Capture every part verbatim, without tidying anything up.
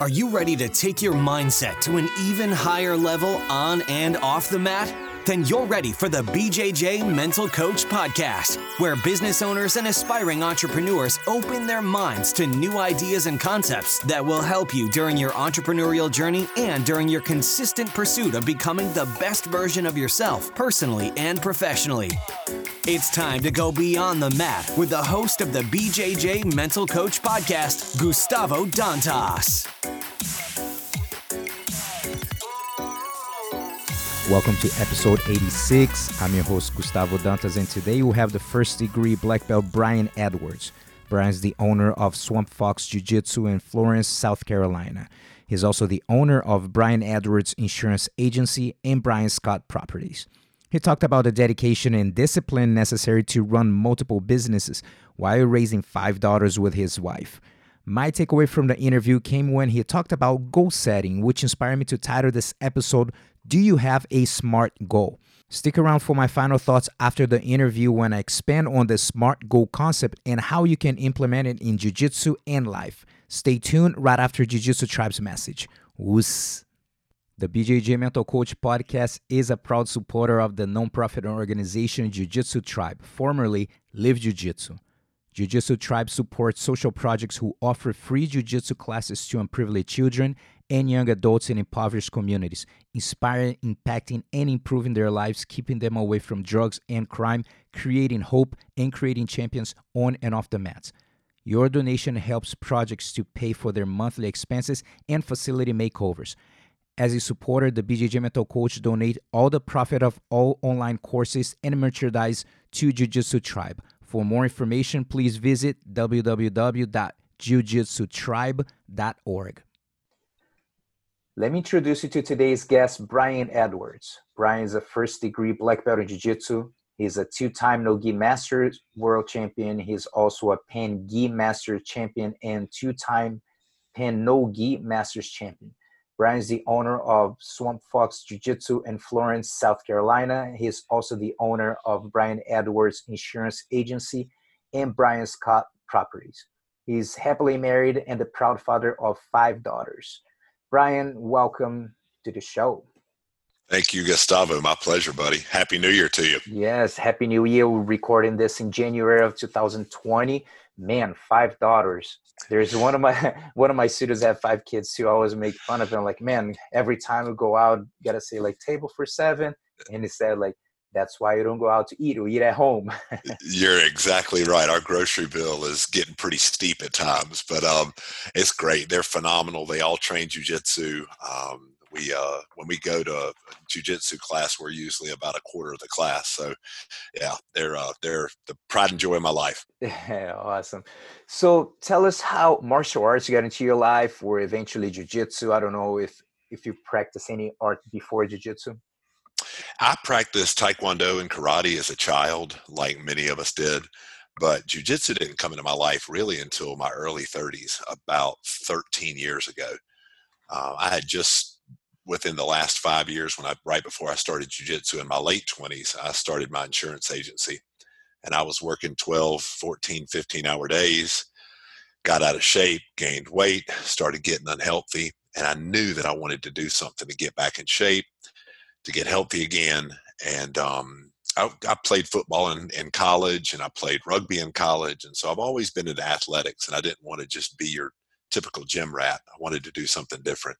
Are you ready to take your mindset to an even higher level on and off the mat? Then you're ready for the B J J Mental Coach Podcast, where business owners and aspiring entrepreneurs open their minds to new ideas and concepts that will help you during your entrepreneurial journey and during your consistent pursuit of becoming the best version of yourself, personally and professionally. It's time to go beyond the mat with the host of the B J J Mental Coach Podcast, Gustavo Dantas. Welcome to episode eighty-six. I'm your host, Gustavo Dantas, and today we have the first degree black belt, Brian Edwards. Brian's the owner of Swamp Fox Jiu-Jitsu in Florence, South Carolina. He's also the owner of Brian Edwards Insurance Agency and Brian Scott Properties. He talked about the dedication and discipline necessary to run multiple businesses while raising five daughters with his wife. My takeaway from the interview came when he talked about goal setting, which inspired me to title this episode, Do You Have a SMART Goal? Stick around for my final thoughts after the interview when I expand on the SMART goal concept and how you can implement it in jiu-jitsu and life. Stay tuned right after Jiu-Jitsu Tribe's message. Oos. The B J J Mental Coach Podcast is a proud supporter of the nonprofit organization Jiu-Jitsu Tribe, formerly Live Jiu-Jitsu. Jiu-Jitsu Tribe supports social projects who offer free jiu-jitsu classes to unprivileged children and young adults in impoverished communities, inspiring, impacting, and improving their lives, keeping them away from drugs and crime, creating hope, and creating champions on and off the mats. Your donation helps projects to pay for their monthly expenses and facility makeovers. As a supporter, the B J J Mental Coach donates all the profit of all online courses and merchandise to Jiu-Jitsu Tribe. For more information, please visit w w w dot jiu jitsu tribe dot org. Let me introduce you to today's guest, Brian Edwards. Brian is a first-degree black belt in jiu-jitsu. He's a two-time no-gi master world champion. He's also a pen-gi master champion and two-time pen no-gi masters champion. Brian is the owner of Swamp Fox Jiu-Jitsu in Florence, South Carolina. He is also the owner of Brian Edwards Insurance Agency and Brian Scott Properties. He's happily married and the proud father of five daughters. Brian, welcome to the show. Thank you, Gustavo. My pleasure, buddy. Happy New Year to you. Yes, Happy New Year. We're recording this in January of two thousand twenty. Man, five daughters. There's one of my one of my students have five kids too. I always make fun of him. Like, man, every time we go out, gotta say like table for seven. And he said like, that's why you don't go out to eat. You eat at home. You're exactly right. Our grocery bill is getting pretty steep at times, but um, it's great. They're phenomenal. They all train jiu-jitsu. Um, we uh, when we go to a jiu-jitsu class, we're usually about a quarter of the class. So, yeah, they're uh, they're the pride and joy of my life. Yeah, awesome. So, tell us how martial arts got into your life, or eventually jiu-jitsu. I don't know if if you practice any art before jiu-jitsu. I practiced Taekwondo and karate as a child, like many of us did. But jiu-jitsu didn't come into my life really until my early thirties, about thirteen years ago. Uh, I had just within the last five years, when I right before I started jiu-jitsu in my late twenties, I started my insurance agency. And I was working twelve, fourteen, fifteen-hour days, got out of shape, gained weight, started getting unhealthy. And I knew that I wanted to do something to get back in shape, to get healthy again. And um, I, I played football in, in college, and I played rugby in college. And so I've always been into athletics, and I didn't want to just be your typical gym rat. I wanted to do something different.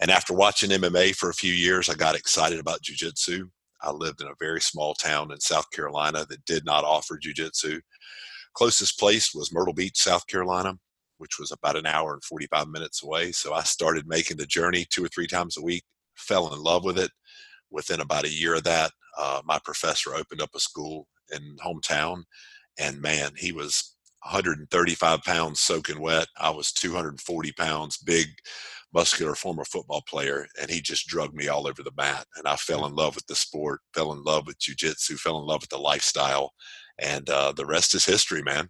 And after watching M M A for a few years, I got excited about jiu-jitsu. I lived in a very small town in South Carolina that did not offer jiu-jitsu. Closest place was Myrtle Beach, South Carolina, which was about an hour and forty-five minutes away. So I started making the journey two or three times a week, fell in love with it. Within about a year of that, uh, my professor opened up a school in hometown, and man, he was one hundred thirty-five pounds soaking wet. I was two hundred forty pounds, big, muscular, former football player, and he just drugged me all over the mat. And I fell in love with the sport, fell in love with jiu-jitsu, fell in love with the lifestyle, and uh, the rest is history, man.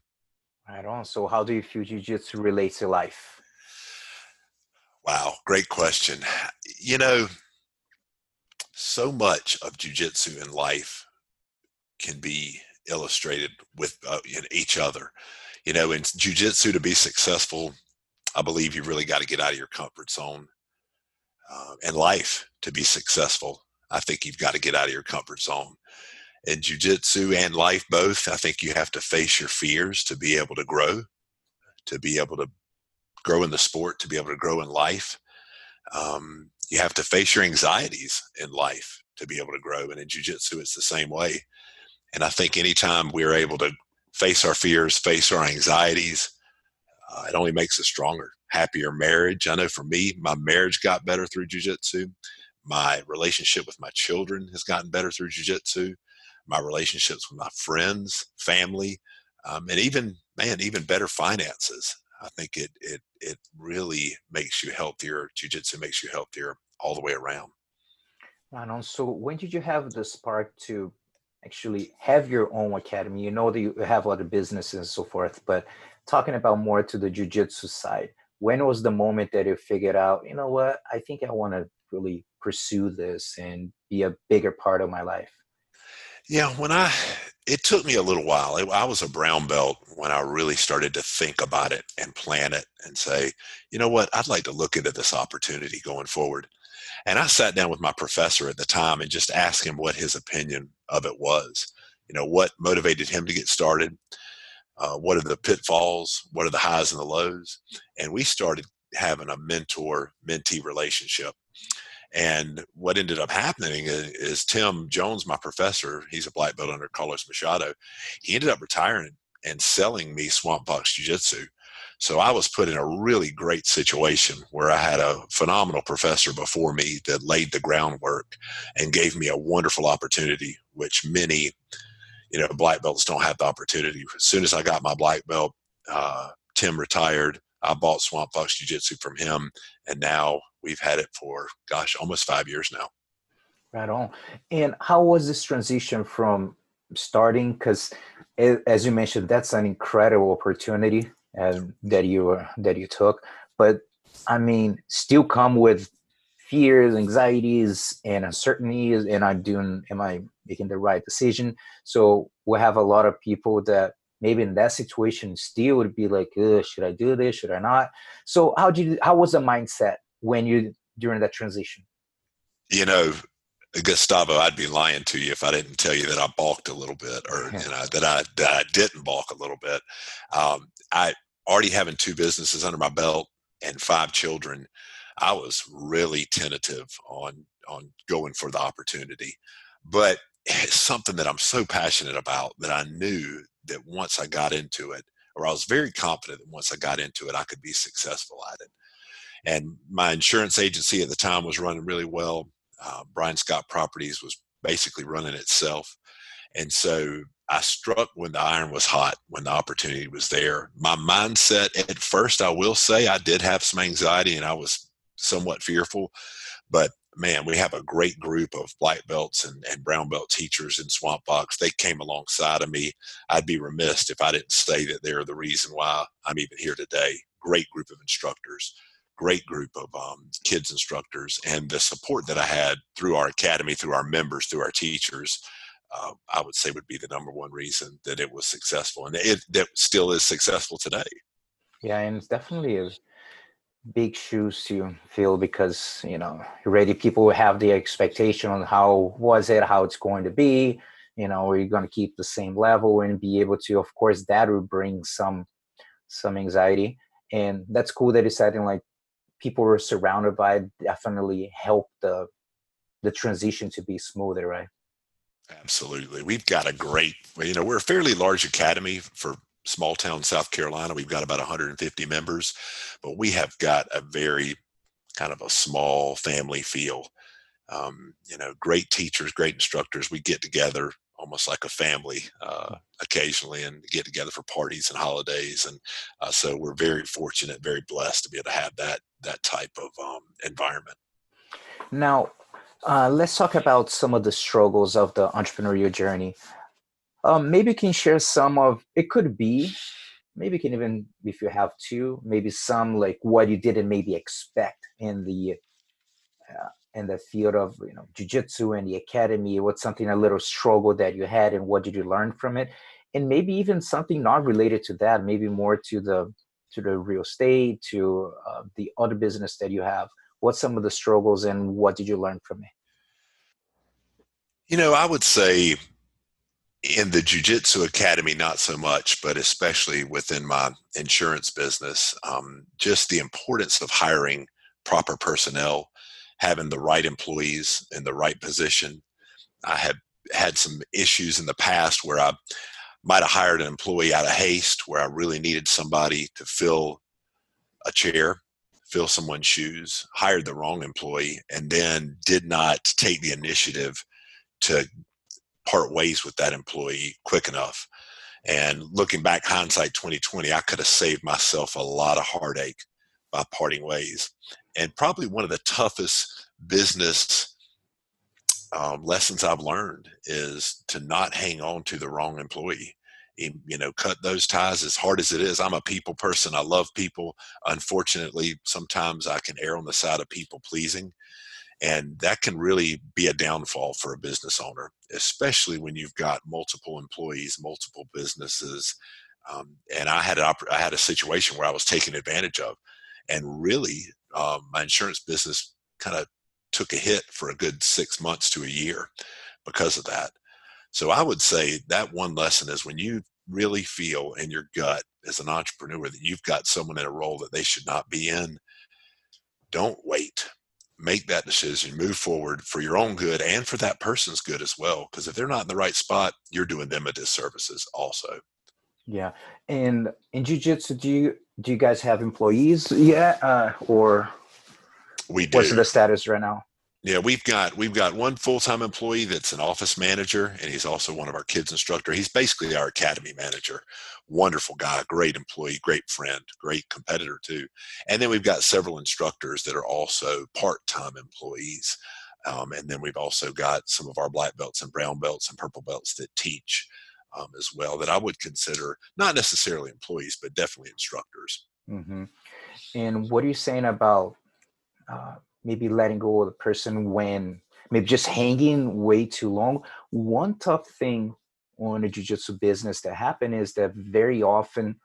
Right on. So how do you feel jiu-jitsu relates to life? Wow, great question. You know, so much of jiu-jitsu in life can be illustrated with uh, in each other. You know, in jiu-jitsu, to be successful, I believe you really got to get out of your comfort zone uh, in life to be successful. I think you've got to get out of your comfort zone. In jiu-jitsu and life both, I think you have to face your fears to be able to grow, to be able to grow in the sport, to be able to grow in life. Um, you have to face your anxieties in life to be able to grow. And in jiu-jitsu, it's the same way. And I think anytime we're able to face our fears, face our anxieties, uh, it only makes us stronger, happier marriage. I know for me, my marriage got better through jiu-jitsu. My relationship with my children has gotten better through jiu-jitsu. My relationships with my friends, family, um, and even, man, even better finances. I think it it it really makes you healthier. Jiu-jitsu makes you healthier all the way around. And also, when did you have the spark to actually have your own academy? You know that you have other businesses and so forth, but talking about more to the jiu-jitsu side, when was the moment that you figured out, you know what, I think I want to really pursue this and be a bigger part of my life? Yeah, when I, it took me a little while. I was a brown belt when I really started to think about it and plan it and say, you know what, I'd like to look into this opportunity going forward. And I sat down with my professor at the time and just asked him what his opinion of it was. You know, what motivated him to get started? Uh, what are the pitfalls? What are the highs and the lows? And we started having a mentor-mentee relationship. And what ended up happening is, is Tim Jones, my professor, he's a black belt under Carlos Machado, he ended up retiring and selling me Swamp Fox Jiu-Jitsu. So I was put in a really great situation where I had a phenomenal professor before me that laid the groundwork and gave me a wonderful opportunity, which many, you know, black belts don't have the opportunity. As soon as I got my black belt, uh, Tim retired. I bought Swamp Fox Jiu-Jitsu from him, and now we've had it for, gosh, almost five years now. Right on. And how was this transition from starting? Because, as you mentioned, that's an incredible opportunity uh, that you uh, that you took. But I mean, still come with fears, anxieties, and uncertainties. And I'm doing, am I making the right decision? So we have a lot of people that maybe in that situation still would be like, should I do this? Should I not? So how did you, how was the mindset when you, during that transition? You know, Gustavo, I'd be lying to you if I didn't tell you that I balked a little bit, or you know, that I, that I didn't balk a little bit. Um, I already having two businesses under my belt and five children, I was really tentative on, on going for the opportunity, but it's something that I'm so passionate about that I knew that once I got into it, or I was very confident that once I got into it, I could be successful at it. And my insurance agency at the time was running really well. Uh, Brian Scott Properties was basically running itself. And so I struck when the iron was hot, when the opportunity was there. My mindset at first, I will say, I did have some anxiety and I was somewhat fearful, but man, we have a great group of black belts and, and brown belt teachers in Swamp Fox. They came alongside of me. I'd be remiss if I didn't say that they're the reason why I'm even here today. Great group of instructors, great group of um, kids instructors, and the support that I had through our academy, through our members, through our teachers, uh, I would say would be the number one reason that it was successful. And it, it still is successful today. Yeah, and it definitely is. Big shoes to fill, because you know already people have the expectation on how was it, how it's going to be, you know, are you going to keep the same level and be able to, of course that will bring some some anxiety. And that's cool that it's something like people were surrounded by it, definitely helped the the transition to be smoother, right? Absolutely. We've got a great, you know, we're a fairly large academy for small town South Carolina. We've got about one hundred fifty members, but we have got a very kind of a small family feel. Um, you know, great teachers, great instructors. We get together almost like a family uh, occasionally, and get together for parties and holidays. And uh, so we're very fortunate, very blessed to be able to have that that type of um, environment. Now, uh, let's talk about some of the struggles of the entrepreneurial journey. Um, maybe you can share some of, it could be, maybe you can even, if you have to, maybe some like what you didn't maybe expect in the uh, in the field of, you know, jiu-jitsu and the academy. What's something, a little struggle that you had, and what did you learn from it? And maybe even something not related to that, maybe more to the to the real estate, to uh, the other business that you have? What's some of the struggles and what did you learn from it? You know, I would say in the Jiu-Jitsu Academy, not so much, but especially within my insurance business, um, just the importance of hiring proper personnel, having the right employees in the right position. I have had some issues in the past where I might have hired an employee out of haste, where I really needed somebody to fill a chair, fill someone's shoes, hired the wrong employee, and then did not take the initiative to part ways with that employee quick enough. And looking back, hindsight twenty twenty, I could have saved myself a lot of heartache by parting ways. And probably one of the toughest business um, lessons I've learned is to not hang on to the wrong employee. You know, cut those ties as hard as it is. I'm a people person. I love people. Unfortunately, sometimes I can err on the side of people pleasing. And that can really be a downfall for a business owner, especially when you've got multiple employees, multiple businesses. Um, and I had, an, I had a situation where I was taken advantage of. And really, um, my insurance business kind of took a hit for a good six months to a year because of that. So I would say that one lesson is when you really feel in your gut as an entrepreneur that you've got someone in a role that they should not be in, don't wait. Make that decision, move forward for your own good and for that person's good as well. Because if they're not in the right spot, you're doing them a disservice also. Yeah. And in jiu-jitsu, do you, do you guys have employees yet? Uh, or we do. What's the status right now? Yeah, we've got, we've got one full-time employee that's an office manager, and he's also one of our kids instructor. He's basically our academy manager. Wonderful guy, great employee, great friend, great competitor too. And then we've got several instructors that are also part-time employees. Um, and then we've also got some of our black belts and brown belts and purple belts that teach um, as well, that I would consider not necessarily employees, but definitely instructors. Mm-hmm. And what are you saying about uh maybe letting go of the person when maybe just hanging way too long? One tough thing on a jiu-jitsu business that happen is that very often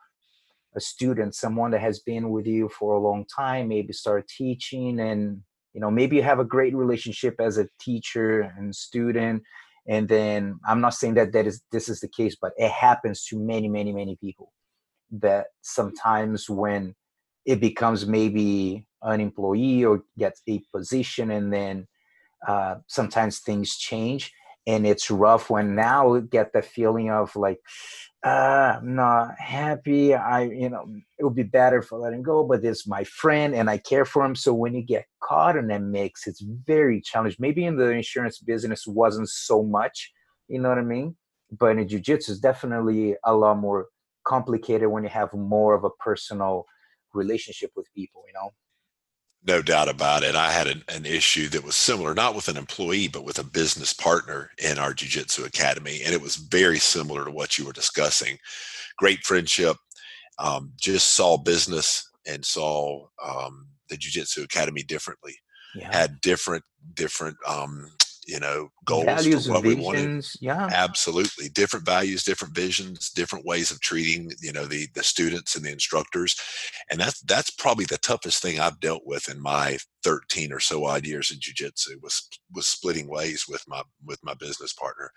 a student, someone that has been with you for a long time, maybe start teaching, and, you know, maybe you have a great relationship as a teacher and student. And then I'm not saying that, that is, this is the case, but it happens to many, many, many people that sometimes when it becomes maybe an employee or gets a position, and then uh, sometimes things change, and it's rough when now you get the feeling of like, uh, I'm not happy. I, you know, it would be better for letting go, but it's my friend and I care for him. So when you get caught in that mix, it's very challenging. Maybe in the insurance business wasn't so much, you know what I mean? But in jiu-jitsu is definitely a lot more complicated when you have more of a personal relationship with people, you know? No doubt about it. I had an, an issue that was similar, not with an employee, but with a business partner in our jiu-jitsu academy. And it was very similar to what you were discussing. Great friendship, um, just saw business and saw um, the jiu-jitsu academy differently. Yeah. Had different, different, um, you know, goals, values to what we wanted. Yeah, absolutely. Different values, different visions, different ways of treating, you know, the, the students and the instructors. And that's, that's probably the toughest thing I've dealt with in my thirteen or so odd years in jiu-jitsu was, was splitting ways with my, with my business partner.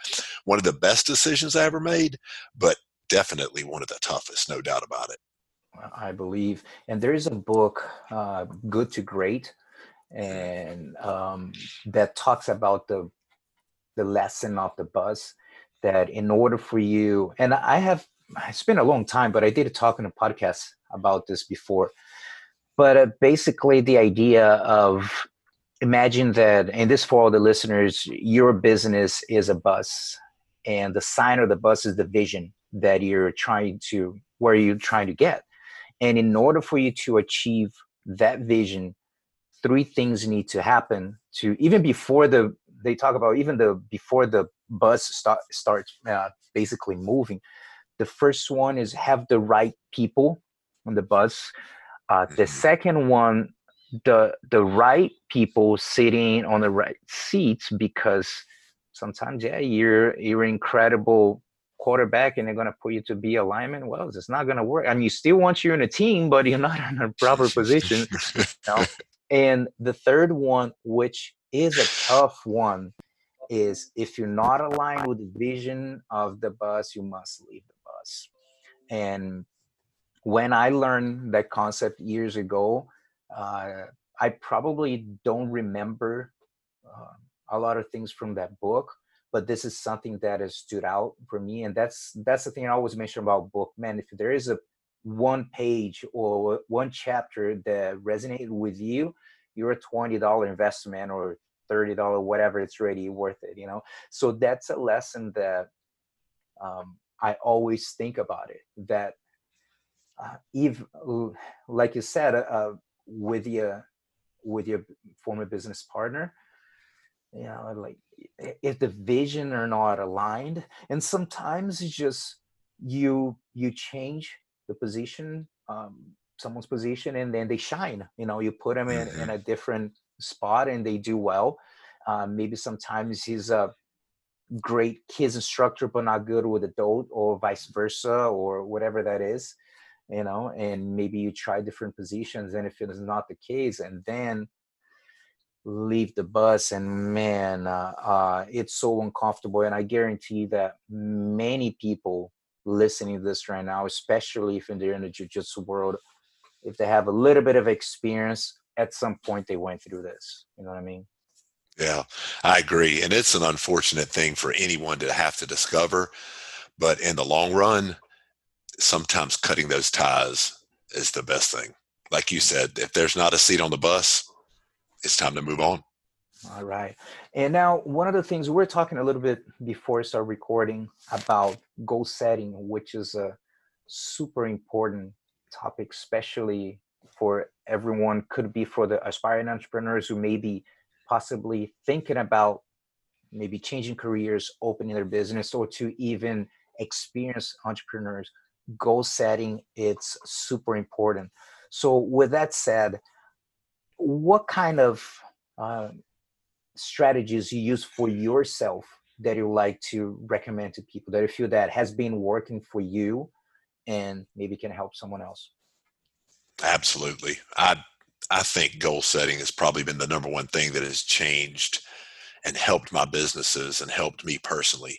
One of the best decisions I ever made, but definitely one of the toughest, no doubt about it. I believe. And there is a book, uh, Good to Great, and um, that talks about the the lesson of the bus, that in order for you, and I have, it's been a long time, but I did a talk in a podcast about this before, but uh, basically the idea of imagine that, and this for all the listeners, your business is a bus, and the sign of the bus is the vision that you're trying to, where you're trying to get. And in order for you to achieve that vision, three things need to happen to even before the, they talk about even the, before the bus start, starts uh, basically moving. The first one is have the right people on the bus. Uh, the second one, the, the right people sitting on the right seats, because sometimes, yeah, you're, you're an incredible quarterback and they're going to put you to be a lineman, well, it's not going to work. I mean, you still want you in a team, but you're not in a proper position. You know? And the third one, which is a tough one, is if you're not aligned with the vision of the bus, you must leave the bus. And when I learned that concept years ago, uh, I probably don't remember uh, a lot of things from that book, but this is something that has stood out for me. And that's that's the thing I always mention about book, man, if there is a one page or one chapter that resonated with you, you're a twenty dollar investment or thirty dollars, whatever, it's really worth it, you know? So that's a lesson that um, I always think about it, that uh, if, like you said, uh, with your, with your former business partner, you know, like if the vision are not aligned, and sometimes it's just you, you change the position, um, someone's position, and then they shine, you know, you put them in, mm-hmm. in a different spot and they do well. Uh, maybe sometimes he's a great kids instructor, but not good with adult, or vice versa, or whatever that is, you know, and maybe you try different positions, and if it is not the case, and then leave the bus, and man, uh, uh, it's so uncomfortable. And I guarantee that many people listening to this right now, especially if they're in the jiu-jitsu world, if they have a little bit of experience, at some point they went through this, you know what I mean? Yeah, I agree. And it's an unfortunate thing for anyone to have to discover, but in the long run, sometimes cutting those ties is the best thing. Like you said, if there's not a seat on the bus, it's time to move on. All right. And now one of the things we were talking a little bit before we start recording about goal setting, which is a super important topic, especially for everyone, could be for the aspiring entrepreneurs who may be possibly thinking about maybe changing careers, opening their business, or to even experienced entrepreneurs. Goal setting, it's super important. So with that said, what kind of uh, strategies you use for yourself that you like to recommend to people, that you feel that has been working for you and maybe can help someone else? Absolutely. I I think goal setting has probably been the number one thing that has changed and helped my businesses and helped me personally,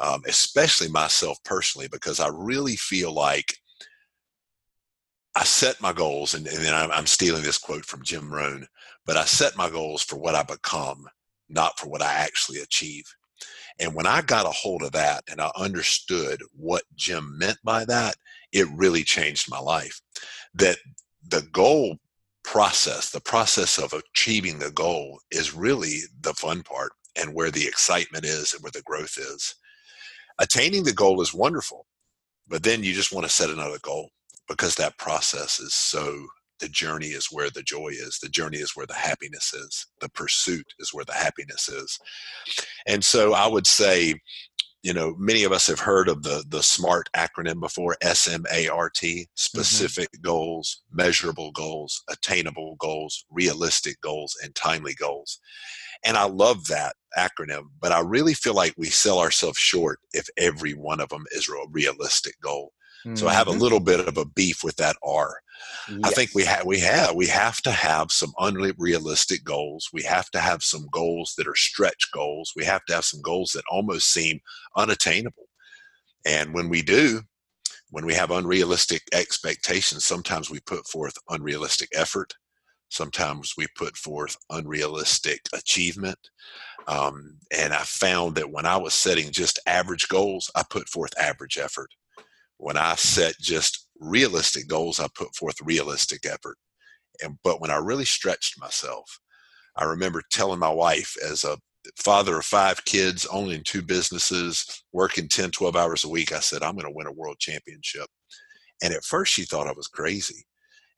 um, especially myself personally, because I really feel like I set my goals, and, and then I'm, I'm stealing this quote from Jim Rohn, but I set my goals for what I become, not for what I actually achieve. And when I got a hold of that and I understood what Jim meant by that, it really changed my life. That the goal process, the process of achieving the goal, is really the fun part and where the excitement is and where the growth is. Attaining the goal is wonderful, but then you just want to set another goal, because that process is so, the journey is where the joy is. The journey is where the happiness is. The pursuit is where the happiness is. And so I would say, you know, many of us have heard of the the SMART acronym before, S M A R T, specific mm-hmm. goals, measurable goals, attainable goals, realistic goals, and timely goals. And I love that acronym, but I really feel like we sell ourselves short if every one of them is a realistic goal. Mm-hmm. So I have a little bit of a beef with that R. Yes. I think we have, we have, we have to have some unrealistic goals. We have to have some goals that are stretch goals. We have to have some goals that almost seem unattainable. And when we do, when we have unrealistic expectations, sometimes we put forth unrealistic effort. Sometimes we put forth unrealistic achievement. Um, and I found that when I was setting just average goals, I put forth average effort. When I set just realistic goals, I put forth realistic effort. And, but when I really stretched myself, I remember telling my wife, as a father of five kids, owning two businesses, working ten, twelve hours a week, I said, I'm going to win a world championship. And at first she thought I was crazy.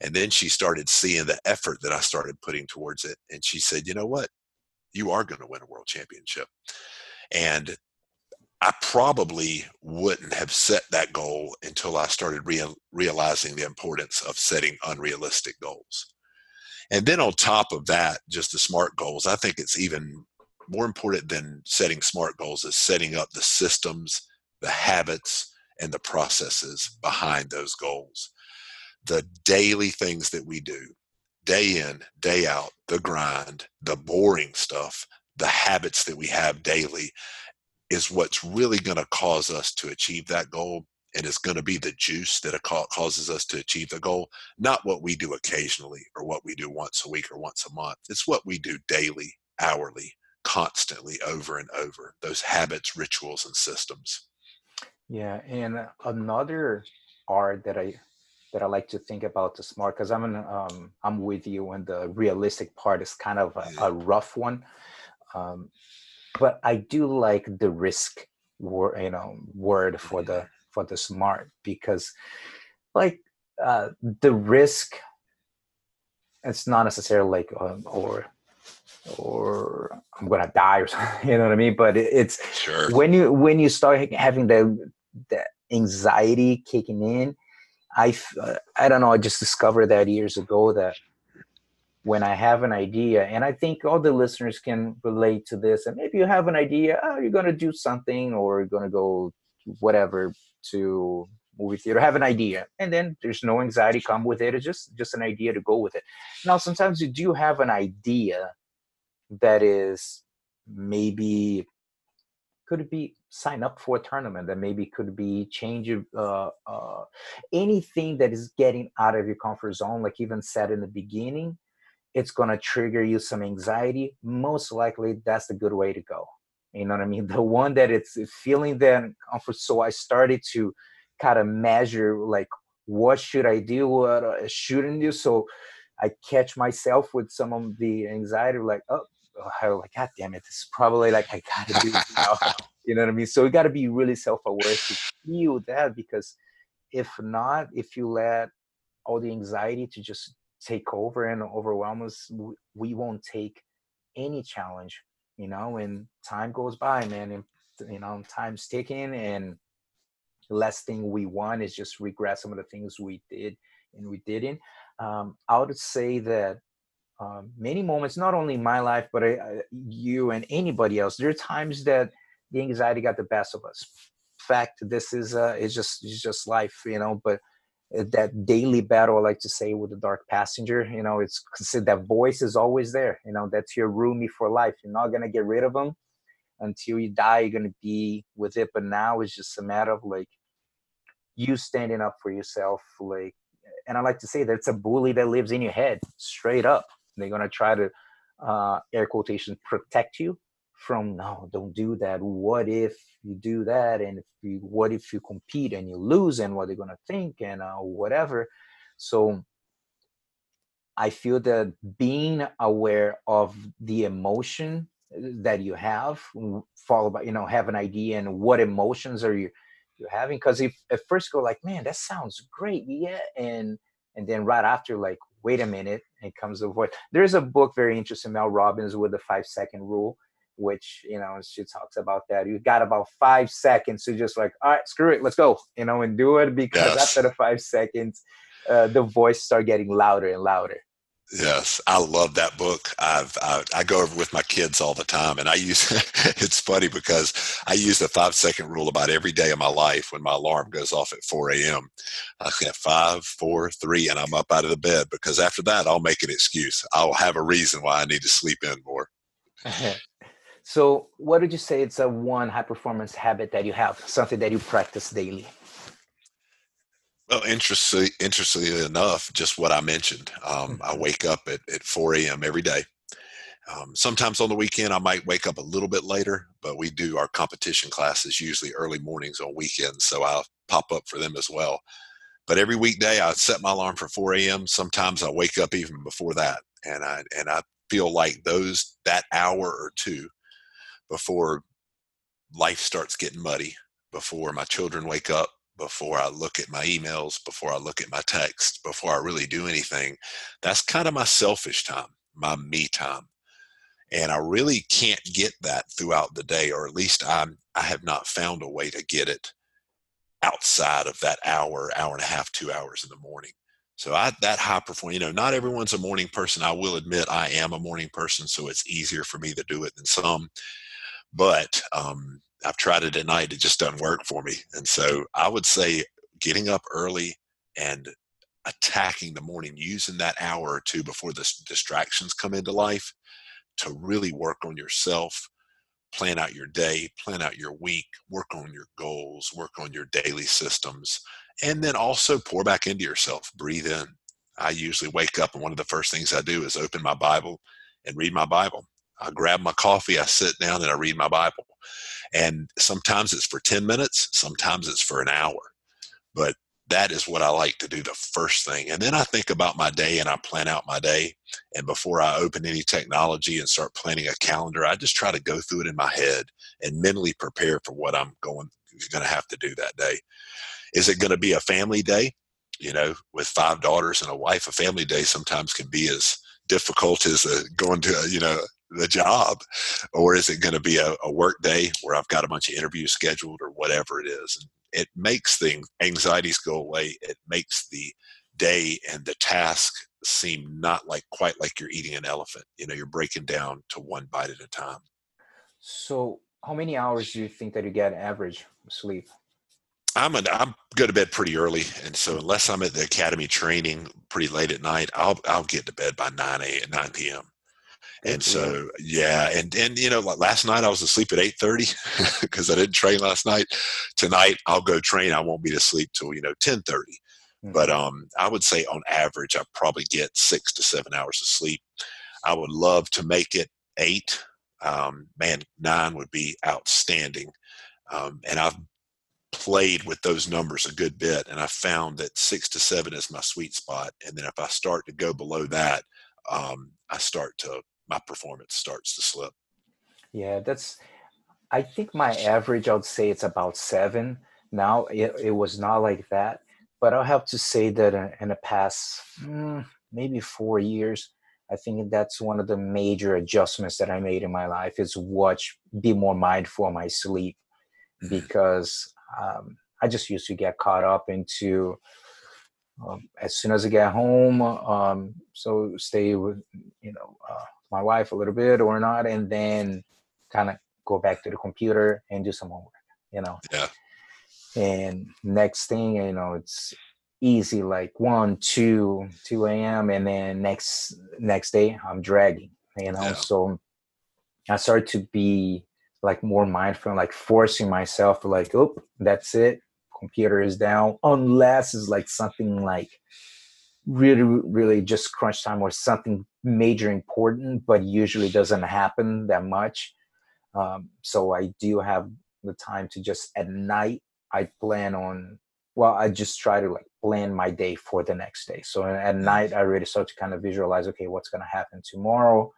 And then she started seeing the effort that I started putting towards it. And she said, you know what? You are going to win a world championship. And I probably wouldn't have set that goal until I started real, realizing the importance of setting unrealistic goals. And then on top of that, just the SMART goals, I think it's even more important than setting SMART goals is setting up the systems, the habits and the processes behind those goals. The daily things that we do, day in, day out, the grind, the boring stuff, the habits that we have daily is what's really going to cause us to achieve that goal. And it's going to be the juice that causes us to achieve the goal, not what we do occasionally or what we do once a week or once a month. It's what we do daily, hourly, constantly, over and over, those habits, rituals, and systems. Yeah. And another art that I that I like to think about is SMART, because I'm an, um, I'm with you and the realistic part is kind of a, yeah. a rough one. Um, but I do like the risk word, you know, word for the for the SMART, because like uh, the risk, it's not necessarily like um, or or I'm gonna die or something, you know what I mean? But it, it's sure. when you when you start having the the anxiety kicking in. I, uh, I don't know, I just discovered that years ago that when I have an idea, and I think all the listeners can relate to this, and maybe you have an idea, oh, you're going to do something or you're going to go whatever to movie theater, have an idea. And then there's no anxiety come with it. It's just, just an idea to go with it. Now, sometimes you do have an idea that is maybe, could be sign up for a tournament, that maybe could be change uh, uh, anything that is getting out of your comfort zone, like even said in the beginning, it's going to trigger you some anxiety. Most likely that's the good way to go. You know what I mean? The one that it's feeling that comfort. So I started to kind of measure like, what should I do? What uh, shouldn't do? So I catch myself with some of the anxiety, like, oh, I was like, God damn it, this is probably like, I gotta do this now. You know what I mean? So we gotta be really self-aware to feel that, because if not, if you let all the anxiety to just take over and overwhelm us, we won't take any challenge, you know, and time goes by, man, and, you know, time's ticking, and the last thing we want is just regret some of the things we did and we didn't. Um, I would say that Um, many moments, not only in my life, but I, I, you and anybody else, there are times that the anxiety got the best of us. In fact, this is uh, it's just it's just life, you know. But that daily battle, I like to say, with the dark passenger, you know, it's considered that voice is always there. You know, that's your roomie for life. You're not gonna get rid of them until you die. You're gonna be with it. But now it's just a matter of like you standing up for yourself, like. And I like to say that it's a bully that lives in your head, straight up. They're going to try to, uh, air quotation, protect you from, no, don't do that. What if you do that? And if you, what if you compete and you lose, and what they're going to think and uh, whatever. So I feel that being aware of the emotion that you have, followed by, you know, have an idea and what emotions are you you're having. Because if at first go like, man, that sounds great. Yeah. And, and then right after, like, wait a minute, it comes the voice. There's a book very interesting, Mel Robbins, with the five second rule, which, you know, she talks about that. You got about five seconds to just like, all right, screw it, let's go, you know, and do it. Because yes. after the five seconds, uh, the voice start getting louder and louder. Yes, I love that book. I've, I, I go over with my kids all the time, and I use it's funny because I use the five second rule about every day of my life. When my alarm goes off at four a.m., I say five, four, three, and I'm up out of the bed, because after that, I'll make an excuse. I'll have a reason why I need to sleep in more. So, what would you say? It's a one high performance habit that you have, something that you practice daily. Well, interestingly, interestingly enough, just what I mentioned, um, I wake up at, at four a.m. every day. Um, sometimes on the weekend, I might wake up a little bit later, but we do our competition classes usually early mornings on weekends, so I'll pop up for them as well. But every weekday, I set my alarm for four a.m. Sometimes I wake up even before that, and I and I feel like those that hour or two before life starts getting muddy, before my children wake up, before I look at my emails, before I look at my text, before I really do anything, that's kind of my selfish time, my me time. And I really can't get that throughout the day, or at least I'm, I have not found a way to get it outside of that hour, hour and a half, two hours in the morning. So I, that high performance, you know, not everyone's a morning person. I will admit I am a morning person, so it's easier for me to do it than some, but, um, I've tried it at night. It just doesn't work for me. And so I would say getting up early and attacking the morning, using that hour or two before the distractions come into life to really work on yourself, plan out your day, plan out your week, work on your goals, work on your daily systems, and then also pour back into yourself, breathe in. I usually wake up and one of the first things I do is open my Bible and read my Bible. I grab my coffee, I sit down and I read my Bible. And sometimes it's for ten minutes, sometimes it's for an hour. But that is what I like to do the first thing. And then I think about my day and I plan out my day. And before I open any technology and start planning a calendar, I just try to go through it in my head and mentally prepare for what I'm going, going to have to do that day. Is it going to be a family day? You know, with five daughters and a wife, a family day sometimes can be as difficult as uh, going to, uh, you know, the job. Or is it going to be a, a work day where I've got a bunch of interviews scheduled or whatever it is? And it makes the anxieties go away. It makes the day and the task seem not like quite like you're eating an elephant. You know, you're breaking down to one bite at a time. So how many hours do you think that you get average sleep? I'm an, I'm go to bed pretty early. And so unless I'm at the academy training pretty late at night, I'll, I'll get to bed by nine a.m. And so, yeah. And, and, you know, like last night I was asleep at eight thirty because I didn't train last night. Tonight I'll go train. I won't be to sleep till, you know, ten thirty. Mm-hmm. But um, I would say on average, I probably get six to seven hours of sleep. I would love to make it eight. Um, man, nine would be outstanding. Um, and I've played with those numbers a good bit. And I found that six to seven is my sweet spot. And then if I start to go below that, um, I start to, my performance starts to slip. Yeah, that's, I think my average, I would say it's about seven. Now it, it was not like that, but I'll have to say that in the past mm, maybe four years, I think that's one of the major adjustments that I made in my life is watch, be more mindful of my sleep, mm-hmm. because um, I just used to get caught up into um, as soon as I get home, um, so stay with, you know, uh, my wife a little bit or not, and then kind of go back to the computer and do some homework, you know. Yeah. And next thing, you know, it's easy like one, two, two a m, and then next next day I'm dragging, you know. Yeah. So I started to be like more mindful, like forcing myself, like, oh, that's it, computer is down, unless it's like something like really, really just crunch time or something major important, but usually doesn't happen that much. Um, so I do have the time to just at night, I plan on, well, I just try to like plan my day for the next day. So at night, I really start to kind of visualize, okay, what's going to happen tomorrow.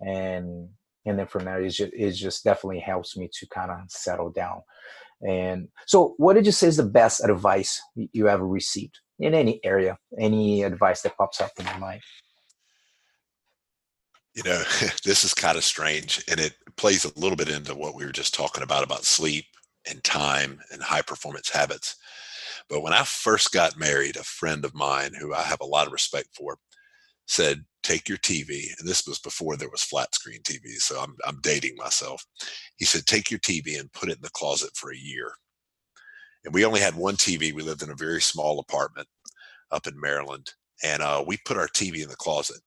And, and then from there, it's just, it just definitely helps me to kind of settle down. And so what did you say is the best advice you ever received in any area, any advice that pops up in your mind? You know, this is kind of strange, and it plays a little bit into what we were just talking about, about sleep and time and high performance habits. But when I first got married, a friend of mine who I have a lot of respect for said, take your T V. And this was before there was flat screen T V. So I'm, I'm dating myself. He said, take your T V and put it in the closet for a year. And we only had one T V. We lived in a very small apartment up in Maryland. And uh, we put our T V in the closet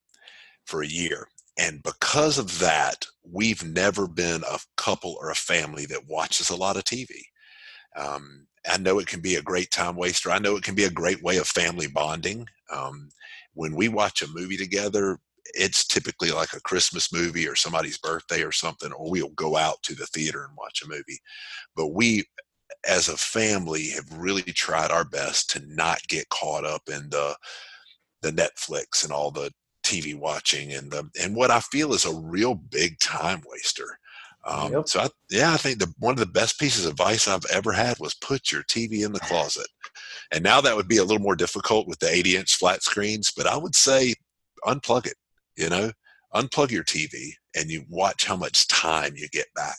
for a year. And because of that, we've never been a couple or a family that watches a lot of T V. Um, I know it can be a great time waster. I know it can be a great way of family bonding. Um, when we watch a movie together, it's typically like a Christmas movie or somebody's birthday or something, or we'll go out to the theater and watch a movie. But we, as a family, have really tried our best to not get caught up in the the Netflix and all the T V watching and the and what I feel is a real big time waster. Um, yep. So I, yeah, I think the, one of the best pieces of advice I've ever had was put your T V in the closet. And now that would be a little more difficult with the eighty inch flat screens, but I would say unplug it, you know, unplug your T V and you watch how much time you get back.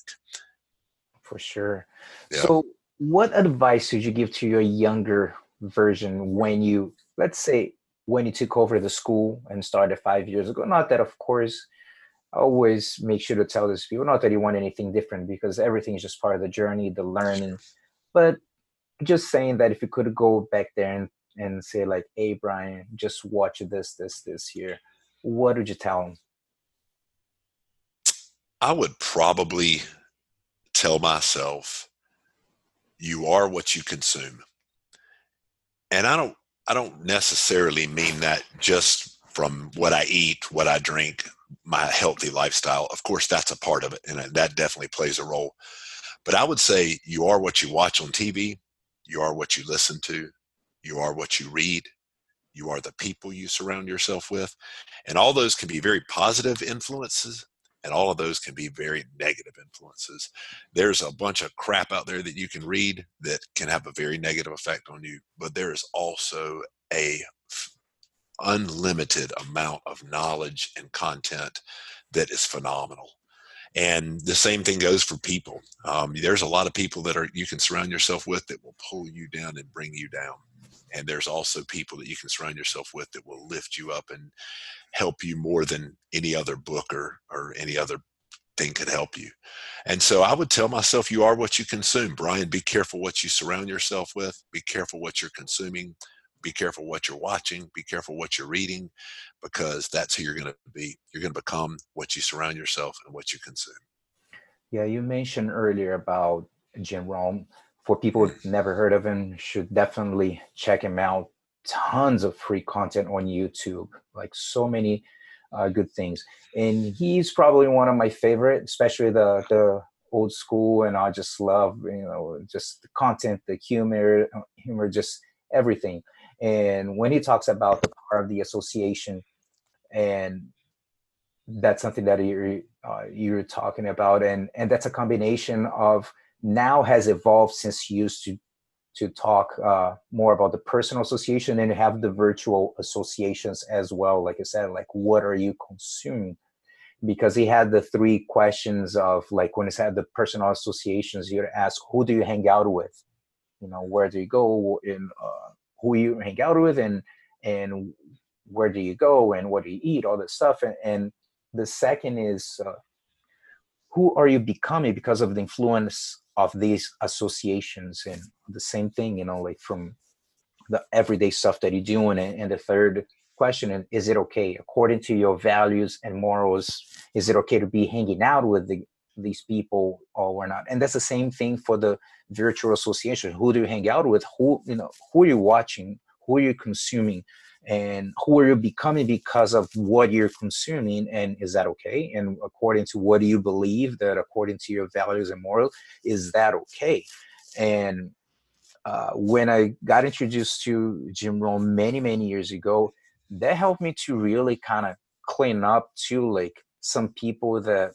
For sure. Yeah. So what advice would you give to your younger version when you, let's say, when you took over the school and started five years ago? Not that, of course, I always make sure to tell these people, not that you want anything different, because everything is just part of the journey, the learning, but just saying that if you could go back there and, and say like, hey, Brian, just watch this, this, this here, what would you tell them? I would probably tell myself, you are what you consume. And I don't, I don't necessarily mean that just from what I eat, what I drink, my healthy lifestyle. Of course, that's a part of it, and that definitely plays a role. But I would say you are what you watch on T V. You are what you listen to. You are what you read. You are the people you surround yourself with. And all those can be very positive influences, and all of those can be very negative influences. There's a bunch of crap out there that you can read that can have a very negative effect on you, but there is also a unlimited amount of knowledge and content that is phenomenal. And the same thing goes for people. Um, there's a lot of people that are you can surround yourself with that will pull you down and bring you down. And there's also people that you can surround yourself with that will lift you up and help you more than any other book or, or any other thing could help you. And so I would tell myself, you are what you consume. Brian, be careful what you surround yourself with. Be careful what you're consuming. Be careful what you're watching. Be careful what you're reading, because that's who you're going to be. You're going to become what you surround yourself and what you consume. Yeah, you mentioned earlier about Jim Rohn. For people who've never heard of him, should definitely check him out. Tons of free content on YouTube, like so many uh, good things. And he's probably one of my favorite, especially the the old school. And I just love, you know, just the content, the humor, humor, just everything. And when he talks about the power of the association, and that's something that you're, uh, you're talking about. And, and that's a combination of now has evolved since you used to to talk uh, more about the personal association, and have the virtual associations as well. Like I said, like, what are you consuming? Because he had the three questions of, like, when it's had the personal associations, you ask, who do you hang out with? You know, where do you go? In, uh, who you hang out with, and and where do you go, and what do you eat, all that stuff. And, and the second is, uh, who are you becoming because of the influence of these associations? And the same thing, you know, like from the everyday stuff that you do. And, and the third question, is it okay according to your values and morals? Is it okay to be hanging out with the, these people or not? And that's the same thing for the virtual association. Who do you hang out with? Who, you know, who are you watching? Who are you consuming? And who are you becoming because of what you're consuming? And is that okay? And according to what do you believe, that according to your values and morals, is that okay? And uh, when I got introduced to Jim Rohn many, many years ago, that helped me to really kind of clean up to like some people that,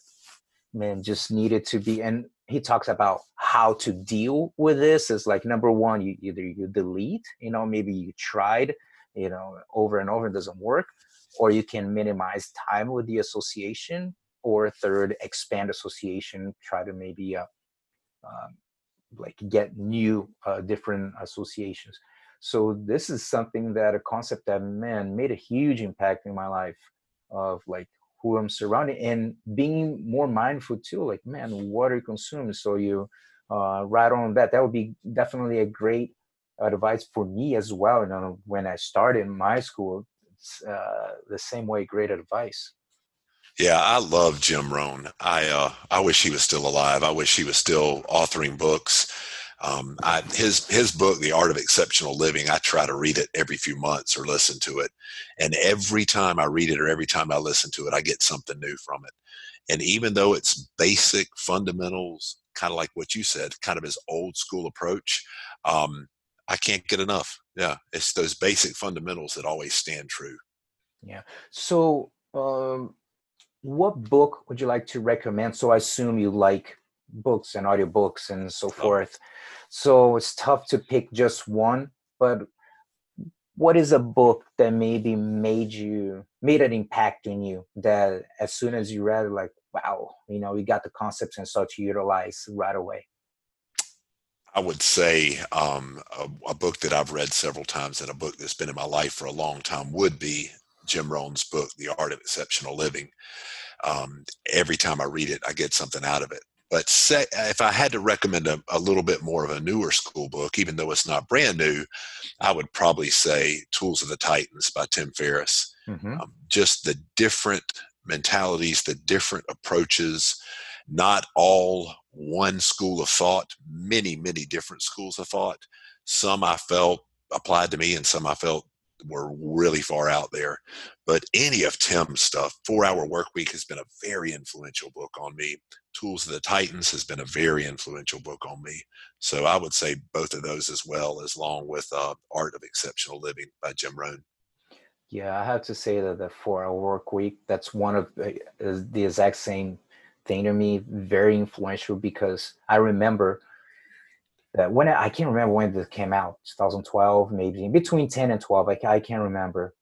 man, just needed to be. And he talks about how to deal with this. It's like, number one, you either you delete, you know, maybe you tried, you know, over and over, it doesn't work, or you can minimize time with the association, or third, expand association, try to maybe uh, uh, like get new, uh, different associations. So this is something that a concept that, man, made a huge impact in my life of like who I'm surrounded, and being more mindful too, like, man, what are you consuming? So you uh, right on that, that would be definitely a great advice for me as well. You know, when I started in my school, it's uh, the same way, great advice. Yeah, I love Jim Rohn. I uh, I wish he was still alive. I wish he was still authoring books. Um, I, his his book, The Art of Exceptional Living, I try to read it every few months or listen to it. And every time I read it or every time I listen to it, I get something new from it. And even though it's basic fundamentals, kind of like what you said, kind of his old school approach, um, I can't get enough. Yeah. It's those basic fundamentals that always stand true. Yeah. So um, what book would you like to recommend? So I assume you like books and audiobooks and so forth. Oh. So it's tough to pick just one, but what is a book that maybe made you, made an impact on you, that as soon as you read it, like, wow, you know, you got the concepts and start to utilize right away? I would say um, a, a book that I've read several times and a book that's been in my life for a long time would be Jim Rohn's book, The Art of Exceptional Living. um, every time I read it, I get something out of it. But say, if I had to recommend a, a little bit more of a newer school book, even though it's not brand new, I would probably say Tools of the Titans by Tim Ferriss. Mm-hmm. Um, just the different mentalities, the different approaches, not all one school of thought, many, many different schools of thought. Some I felt applied to me and some I felt were really far out there. But any of Tim's stuff, Four Hour Work Week has been a very influential book on me. Tools of the Titans has been a very influential book on me. So I would say both of those as well, as long with uh, Art of Exceptional Living by Jim Rohn. Yeah, I have to say that the Four Hour Work Week, that's one of uh, the exact same thing to me, very influential, because I remember that when I, I can't remember when this came out, two thousand twelve, maybe between ten and twelve, I, I can't remember.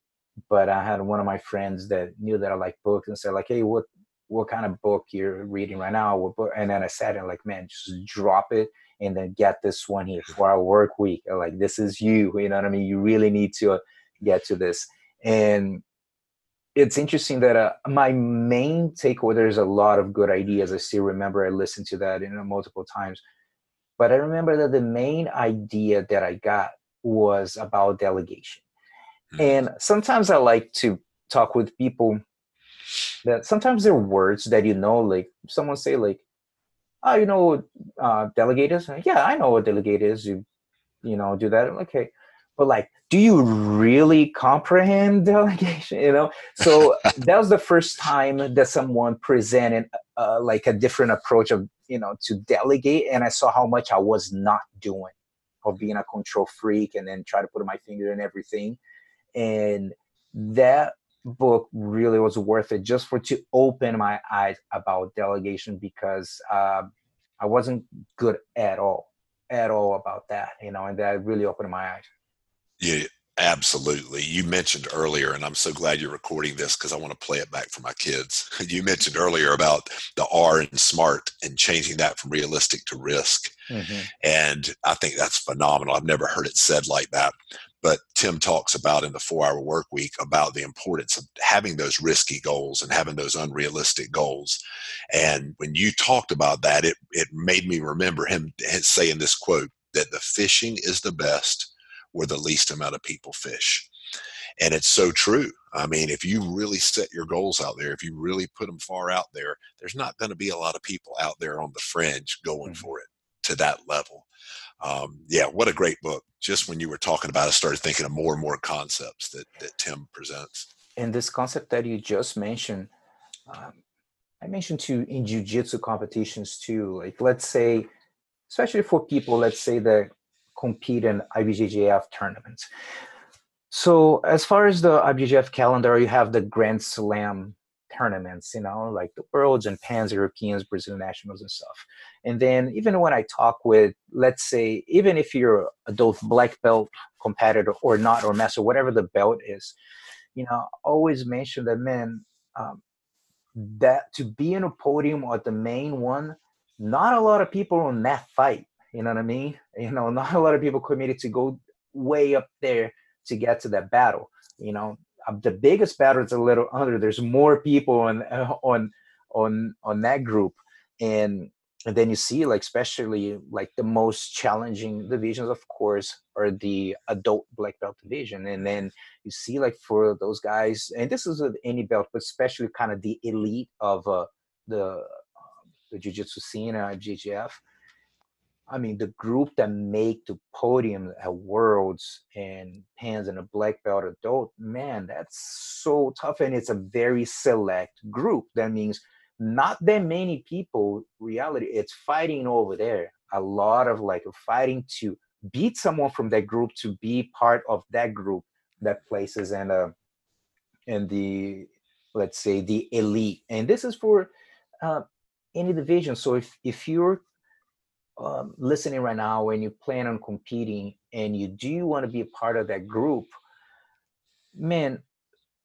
But I had one of my friends that knew that I like books and said like, hey, what what kind of book you're reading right now? What book? And then I sat and like, man, just drop it and then get this one here for our work week. I'm like, this is you, you know what I mean? You really need to uh, get to this. And it's interesting that uh, my main takeaway, there's a lot of good ideas. I still remember I listened to that you know, multiple times. But I remember that the main idea that I got was about delegation. And sometimes I like to talk with people that sometimes there are words that, you know, like someone say like, oh, you know what uh, delegate is? Like, yeah, I know what delegate is. You, you know, do that. I'm like, okay. But like, do you really comprehend delegation? You know, so that was the first time that someone presented uh, like a different approach of, you know, to delegate. And I saw how much I was not doing of being a control freak and then try to put my finger in everything. And that book really was worth it just for to open my eyes about delegation, because uh, I wasn't good at all, at all about that, you know, and that really opened my eyes. Yeah, absolutely. You mentioned earlier, and I'm so glad you're recording this because I want to play it back for my kids. You mentioned earlier about the R in SMART and changing that from realistic to risk. Mm-hmm. And I think that's phenomenal. I've never heard it said like that. But Tim talks about in the four-hour work week about the importance of having those risky goals and having those unrealistic goals. And when you talked about that, it, it made me remember him saying this quote, that the fishing is the best where the least amount of people fish. And it's so true. I mean, if you really set your goals out there, if you really put them far out there, there's not going to be a lot of people out there on the fringe going mm-hmm. for it to that level. Um, yeah, what a great book. Just when you were talking about it, I started thinking of more and more concepts that, that Tim presents. And this concept that you just mentioned, um, I mentioned too in jiu-jitsu competitions too. Like, let's say, especially for people, let's say that compete in I B J J F tournaments. So as far as the I B J J F calendar, you have the Grand Slam tournaments, you know, like the Worlds and Pans, Europeans, Brazilian Nationals and stuff. And then even when I talk with, let's say, even if you're adult black belt competitor or not, or master, whatever the belt is, you know, always mention that, man, um, that to be in a podium or the main one, not a lot of people on that fight. You know what I mean? You know, not a lot of people committed to go way up there to get to that battle. You know, the biggest battle is a little under. There's more people on on on on that group, and, and then you see like especially like the most challenging divisions, of course, are the adult black belt division, and then you see like for those guys, and this is with any belt, but especially kind of the elite of uh, the uh, the jiu-jitsu scene and I B J J F. I mean, the group that make the podium at Worlds and Pans and a black belt adult, man, that's so tough. And it's a very select group. That means not that many people, reality, it's fighting over there. A lot of like fighting to beat someone from that group to be part of that group that places in, uh, in the, let's say, the elite. And this is for uh, any division. So if, if you're Um, listening right now and you plan on competing and you do want to be a part of that group, man,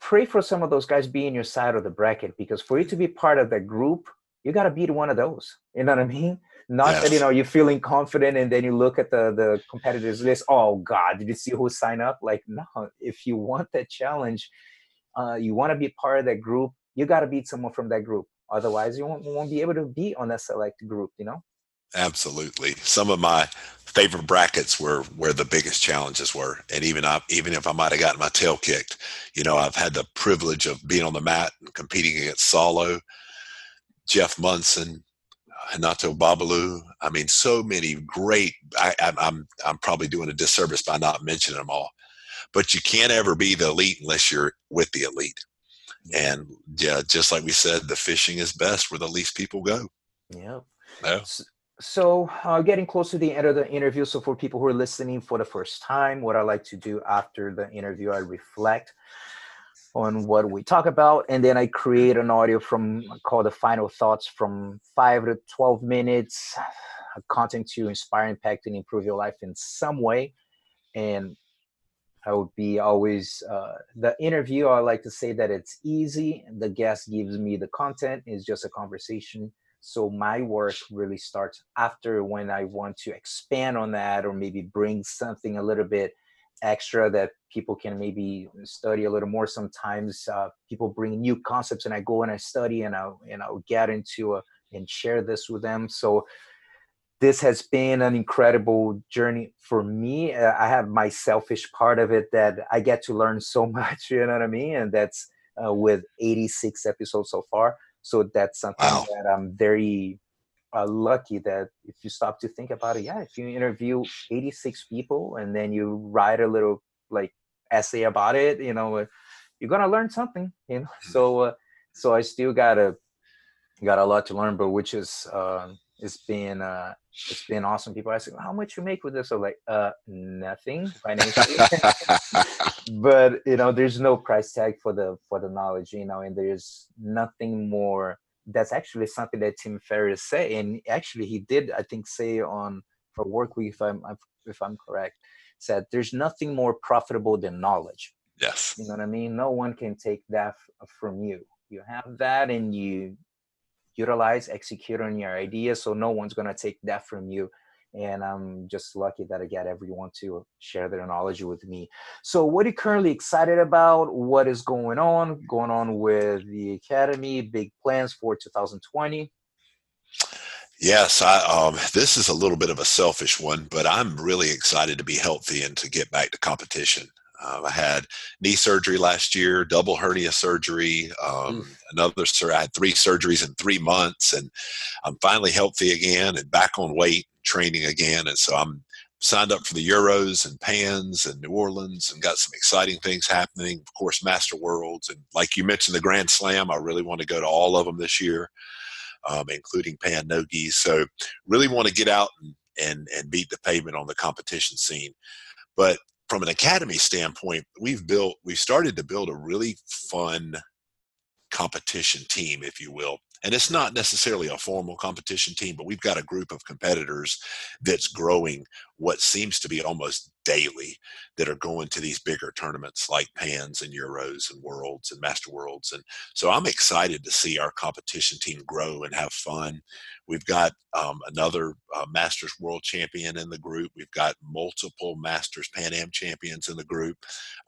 pray for some of those guys being your side of the bracket, because for you to be part of that group, you got to beat one of those. You know what I mean? Not yes. that, you know, you're feeling confident and then you look at the, the competitors list. Oh God, did you see who signed up? Like, no, if you want that challenge, uh, you want to be part of that group, you got to beat someone from that group. Otherwise, you won't, won't be able to be on that select group, you know? Absolutely. Some of my favorite brackets were where the biggest challenges were. And even I, even if I might have gotten my tail kicked, you know, I've had the privilege of being on the mat and competing against Salo, Jeff Munson, Hanato Babalu. I mean, so many great, I, I, I'm, I'm probably doing a disservice by not mentioning them all. But you can't ever be the elite unless you're with the elite. And yeah, just like we said, the fishing is best where the least people go. Yeah. yeah. So uh, getting close to the end of the interview. So for people who are listening for the first time, what I like to do after the interview, I reflect on what we talk about. And then I create an audio from called the final thoughts from five to twelve minutes of content to inspire, impact, and improve your life in some way. And I would be always, uh, the interview, I like to say that it's easy. The guest gives me the content. It's just a conversation. So my work really starts after, when I want to expand on that or maybe bring something a little bit extra that people can maybe study a little more. Sometimes uh, people bring new concepts and I go and I study and I'll, and I'll get into a, and share this with them. So this has been an incredible journey for me. Uh, I have my selfish part of it that I get to learn so much, you know what I mean? And that's uh, with eighty-six episodes so far. So that's something wow. that I'm very uh, lucky that if you stop to think about it, yeah, if you interview eighty-six people and then you write a little like essay about it, you know, you're going to learn something, you know? So, uh, so I still got a, got a lot to learn, but which is, uh, It's been uh, it's been awesome. People ask, how much you make with this? I'm like, uh, nothing financially. But you know, there's no price tag for the for the knowledge, you know, and there's nothing more. That's actually something that Tim Ferriss said, and actually he did, I think, say on for Work Week, if I'm if I'm correct, said there's nothing more profitable than knowledge. Yes, you know what I mean. No one can take that f- from you. You have that, and you. Utilize, execute on your ideas. So no one's going to take that from you. And I'm just lucky that I get everyone to share their knowledge with me. So what are you currently excited about? What is going on, going on with the Academy? Big plans for two thousand twenty? Yes, I, um, this is a little bit of a selfish one, but I'm really excited to be healthy and to get back to competition. Um, I had knee surgery last year, double hernia surgery, um, mm. another sur- I had three surgeries in three months, and I'm finally healthy again and back on weight, training again. And so I'm signed up for the Euros and Pans and New Orleans and got some exciting things happening. Of course, Master Worlds. And like you mentioned, the Grand Slam, I really want to go to all of them this year, um, including Pan Nogi. So really want to get out and, and, and beat the pavement on the competition scene. But from an academy standpoint, we've built, we've started to build a really fun competition team, if you will. And it's not necessarily a formal competition team, but we've got a group of competitors that's growing what seems to be almost daily that are going to these bigger tournaments like Pans and Euros and Worlds and Master Worlds. And so I'm excited to see our competition team grow and have fun. We've got um, another uh, Masters World Champion in the group. We've got multiple Masters Pan Am champions in the group.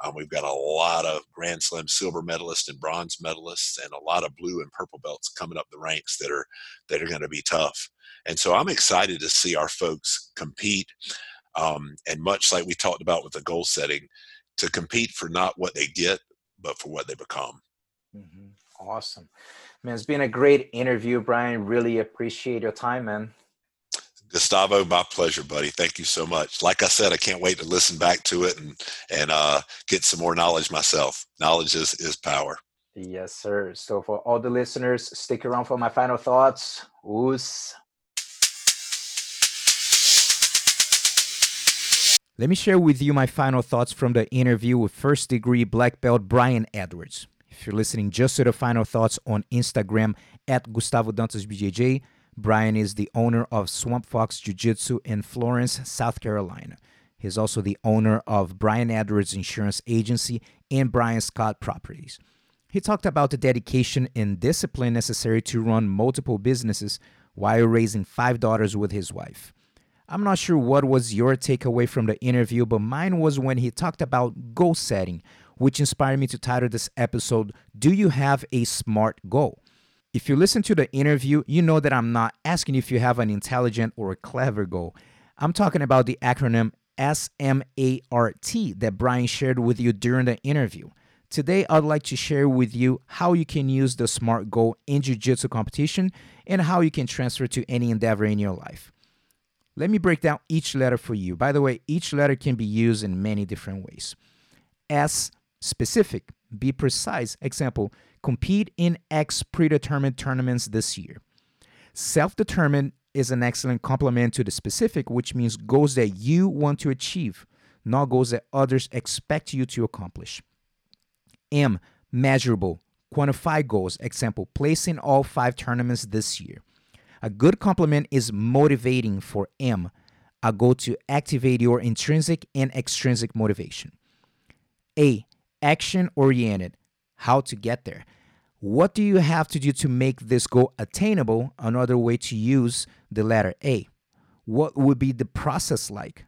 Um, we've got a lot of Grand Slam silver medalists and bronze medalists and a lot of blue and purple belts coming up the ranks that are that are going to be tough. And so I'm excited to see our folks compete. Um, and much like we talked about with the goal setting, to compete for not what they get, but for what they become. Mm-hmm. Awesome. Man, it's been a great interview, Brian. Really appreciate your time, man. Gustavo, my pleasure, buddy. Thank you so much. Like I said, I can't wait to listen back to it and, and uh, get some more knowledge myself. Knowledge is, is power. Yes, sir. So for all the listeners, stick around for my final thoughts. Oos. Let me share with you my final thoughts from the interview with first degree black belt Brian Edwards. If you're listening just to the final thoughts on Instagram at Gustavo Dantas B J J, Brian is the owner of Swamp Fox Jiu-Jitsu in Florence, South Carolina. He's also the owner of Brian Edwards Insurance Agency and Brian Scott Properties. He talked about the dedication and discipline necessary to run multiple businesses while raising five daughters with his wife. I'm not sure what was your takeaway from the interview, but mine was when he talked about goal setting, which inspired me to title this episode, Do You Have a SMART Goal? If you listen to the interview, you know that I'm not asking if you have an intelligent or a clever goal. I'm talking about the acronym S M A R T that Brian shared with you during the interview. Today, I'd like to share with you how you can use the SMART goal in jiu-jitsu competition and how you can transfer to any endeavor in your life. Let me break down each letter for you. By the way, each letter can be used in many different ways. S, specific, be precise. Example, compete in X predetermined tournaments this year. Self-determined is an excellent complement to the specific, which means goals that you want to achieve, not goals that others expect you to accomplish. M, measurable, quantify goals. Example, place in all five tournaments this year. A good complement is motivating for M, a goal to activate your intrinsic and extrinsic motivation. A, action-oriented, how to get there. What do you have to do to make this goal attainable? Another way to use the letter A. What would be the process like?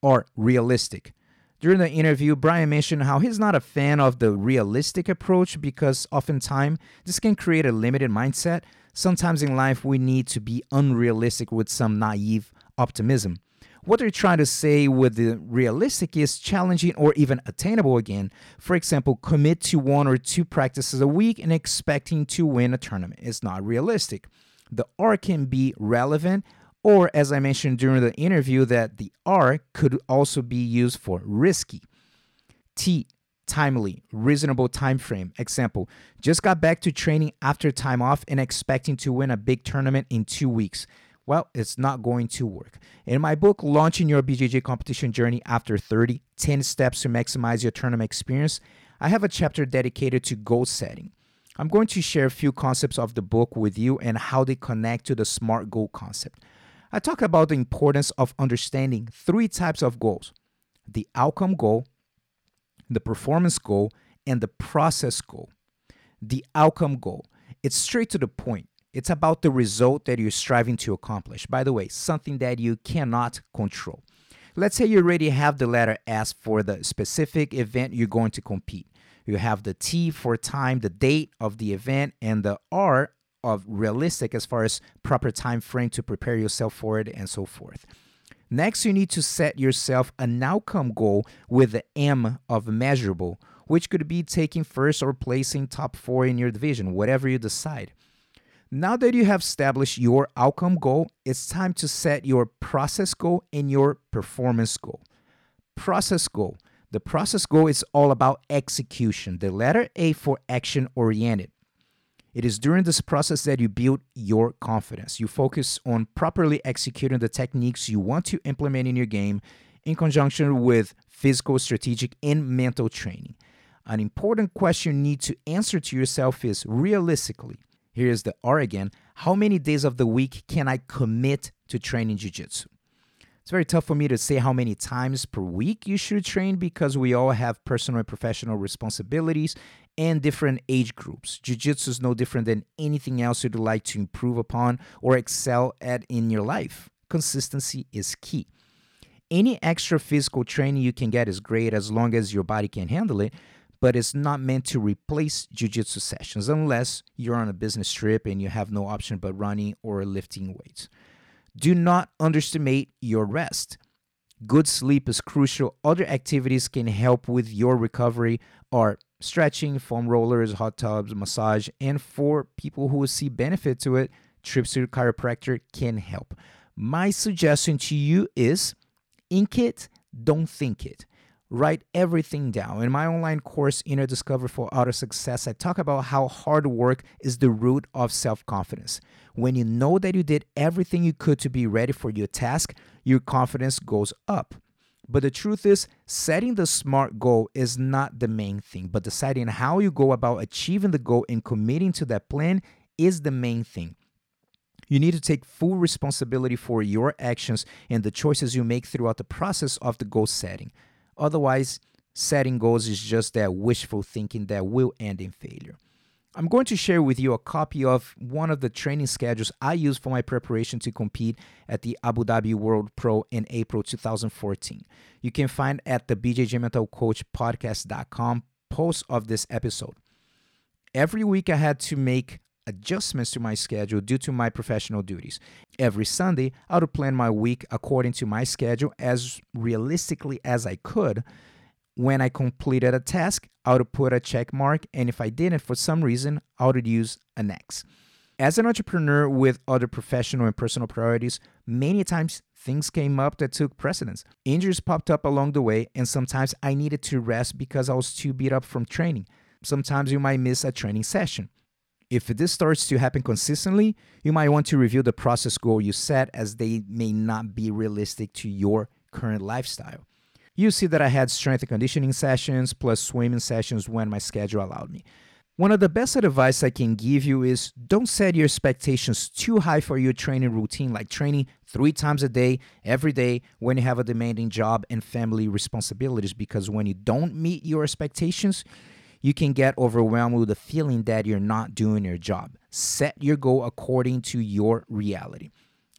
Or realistic. During the interview, Brian mentioned how he's not a fan of the realistic approach because oftentimes this can create a limited mindset. Sometimes in life, we need to be unrealistic with some naive optimism. What they're trying to say with the realistic is challenging or even attainable again. For example, commit to one or two practices a week and expecting to win a tournament is not realistic. The R can be relevant, or as I mentioned during the interview, that the R could also be used for risky. T, timely, reasonable time frame. Example, just got back to training after time off and expecting to win a big tournament in two weeks. Well, it's not going to work. In my book, Launching Your B J J Competition Journey After thirty, ten Steps to Maximize Your Tournament Experience, I have a chapter dedicated to goal setting. I'm going to share a few concepts of the book with you and how they connect to the SMART goal concept. I talk about the importance of understanding three types of goals: the outcome goal, the performance goal, and the process goal. The outcome goal. It's straight to the point. It's about the result that you're striving to accomplish. By the way, something that you cannot control. Let's say you already have the letter S for the specific event you're going to compete. You have the T for time, the date of the event, and the R of realistic as far as proper time frame to prepare yourself for it and so forth. Next, you need to set yourself an outcome goal with the M of measurable, which could be taking first or placing top four in your division, whatever you decide. Now that you have established your outcome goal, it's time to set your process goal and your performance goal. Process goal. The process goal is all about execution, the letter A for action-oriented. It is during this process that you build your confidence. You focus on properly executing the techniques you want to implement in your game in conjunction with physical, strategic, and mental training. An important question you need to answer to yourself is, realistically, here's the R again, how many days of the week can I commit to training jiu-jitsu? It's very tough for me to say how many times per week you should train because we all have personal and professional responsibilities and different age groups. Jiu-jitsu is no different than anything else you'd like to improve upon or excel at in your life. Consistency is key. Any extra physical training you can get is great as long as your body can handle it, but it's not meant to replace jiu-jitsu sessions unless you're on a business trip and you have no option but running or lifting weights. Do not underestimate your rest. Good sleep is crucial. Other activities can help with your recovery are stretching, foam rollers, hot tubs, massage, and for people who see benefit to it, trips to a chiropractor can help. My suggestion to you is ink it, don't think it. Write everything down. In my online course, Inner Discover for Outer Success, I talk about how hard work is the root of self-confidence. When you know that you did everything you could to be ready for your task, your confidence goes up. But the truth is, setting the SMART goal is not the main thing, but deciding how you go about achieving the goal and committing to that plan is the main thing. You need to take full responsibility for your actions and the choices you make throughout the process of the goal setting. Otherwise, setting goals is just that wishful thinking that will end in failure. I'm going to share with you a copy of one of the training schedules I used for my preparation to compete at the Abu Dhabi World Pro in April twenty fourteen. You can find at the B J J Mental Coach Podcast dot com post of this episode. Every week I had to make adjustments to my schedule due to my professional duties. Every Sunday, I would plan my week according to my schedule as realistically as I could. When I completed a task, I would put a check mark, and if I didn't for some reason, I would use an X. As an entrepreneur with other professional and personal priorities, many times things came up that took precedence. Injuries popped up along the way, and sometimes I needed to rest because I was too beat up from training. Sometimes you might miss a training session. If this starts to happen consistently, you might want to review the process goal you set, as they may not be realistic to your current lifestyle. You see that I had strength and conditioning sessions plus swimming sessions when my schedule allowed me. One of the best advice I can give you is don't set your expectations too high for your training routine, like training three times a day, every day, when you have a demanding job and family responsibilities, because when you don't meet your expectations, you can get overwhelmed with the feeling that you're not doing your job. Set your goal according to your reality.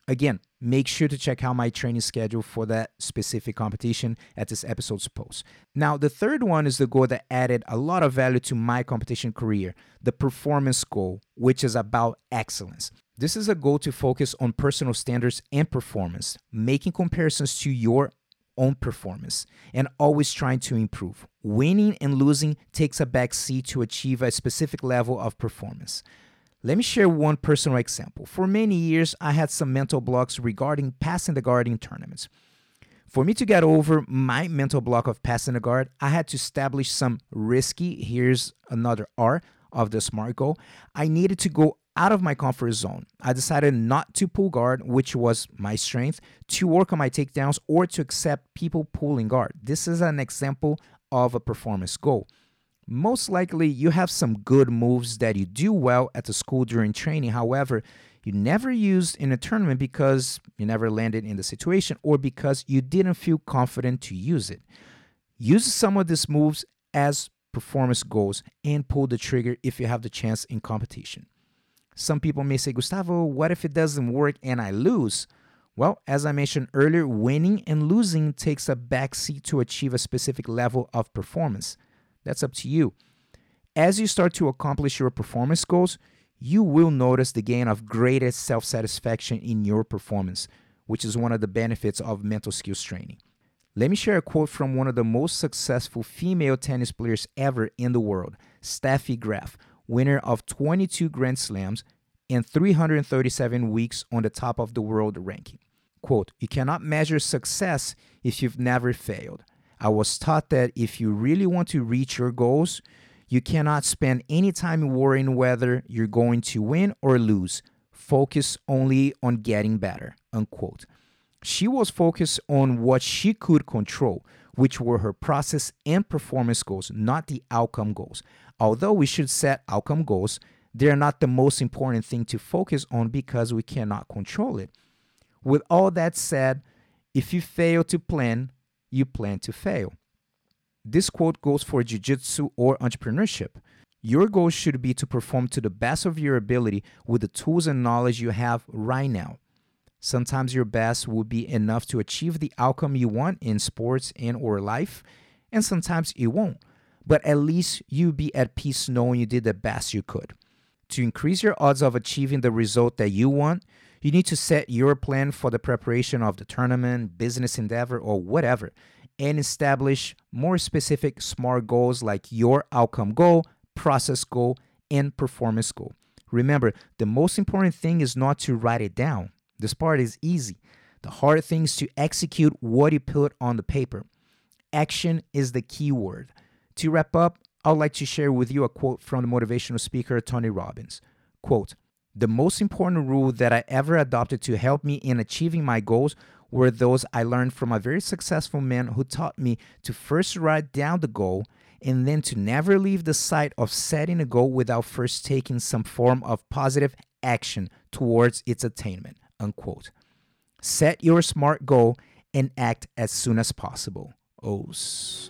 Again, make sure to check out my training schedule for that specific competition at this episode's post. Now, the third one is the goal that added a lot of value to my competition career, the performance goal, which is about excellence. This is a goal to focus on personal standards and performance, making comparisons to your own performance, and always trying to improve. Winning and losing takes a back seat to achieve a specific level of performance. Let me share one personal example. For many years, I had some mental blocks regarding passing the guard in tournaments. For me to get over my mental block of passing the guard, I had to establish some risky, here's another R of the SMART goal. I needed to go out of my comfort zone. I decided not to pull guard, which was my strength, to work on my takedowns, or to accept people pulling guard. This is an example of a performance goal. Most likely, you have some good moves that you do well at the school during training. However, you never used in a tournament because you never landed in the situation or because you didn't feel confident to use it. Use some of these moves as performance goals and pull the trigger if you have the chance in competition. Some people may say, Gustavo, what if it doesn't work and I lose? Well, as I mentioned earlier, winning and losing takes a backseat to achieve a specific level of performance. That's up to you. As you start to accomplish your performance goals, you will notice the gain of greater self-satisfaction in your performance, which is one of the benefits of mental skills training. Let me share a quote from one of the most successful female tennis players ever in the world, Steffi Graf, winner of twenty-two Grand Slams and three hundred thirty-seven weeks on the top of the world ranking. Quote, "You cannot measure success if you've never failed. I was taught that if you really want to reach your goals, you cannot spend any time worrying whether you're going to win or lose. Focus only on getting better," unquote. She was focused on what she could control, which were her process and performance goals, not the outcome goals. Although we should set outcome goals, they are not the most important thing to focus on because we cannot control it. With all that said, if you fail to plan, you plan to fail. This quote goes for jiu-jitsu or entrepreneurship. Your goal should be to perform to the best of your ability with the tools and knowledge you have right now. Sometimes your best will be enough to achieve the outcome you want in sports and or life, and sometimes it won't. But at least you'll be at peace knowing you did the best you could. To increase your odds of achieving the result that you want, you need to set your plan for the preparation of the tournament, business endeavor, or whatever, and establish more specific SMART goals like your outcome goal, process goal, and performance goal. Remember, the most important thing is not to write it down. This part is easy. The hard thing is to execute what you put on the paper. Action is the key word. To wrap up, I'd like to share with you a quote from the motivational speaker Tony Robbins. Quote, "The most important rule that I ever adopted to help me in achieving my goals were those I learned from a very successful man who taught me to first write down the goal and then to never leave the sight of setting a goal without first taking some form of positive action towards its attainment." Unquote. Set your SMART goal and act as soon as possible. O's.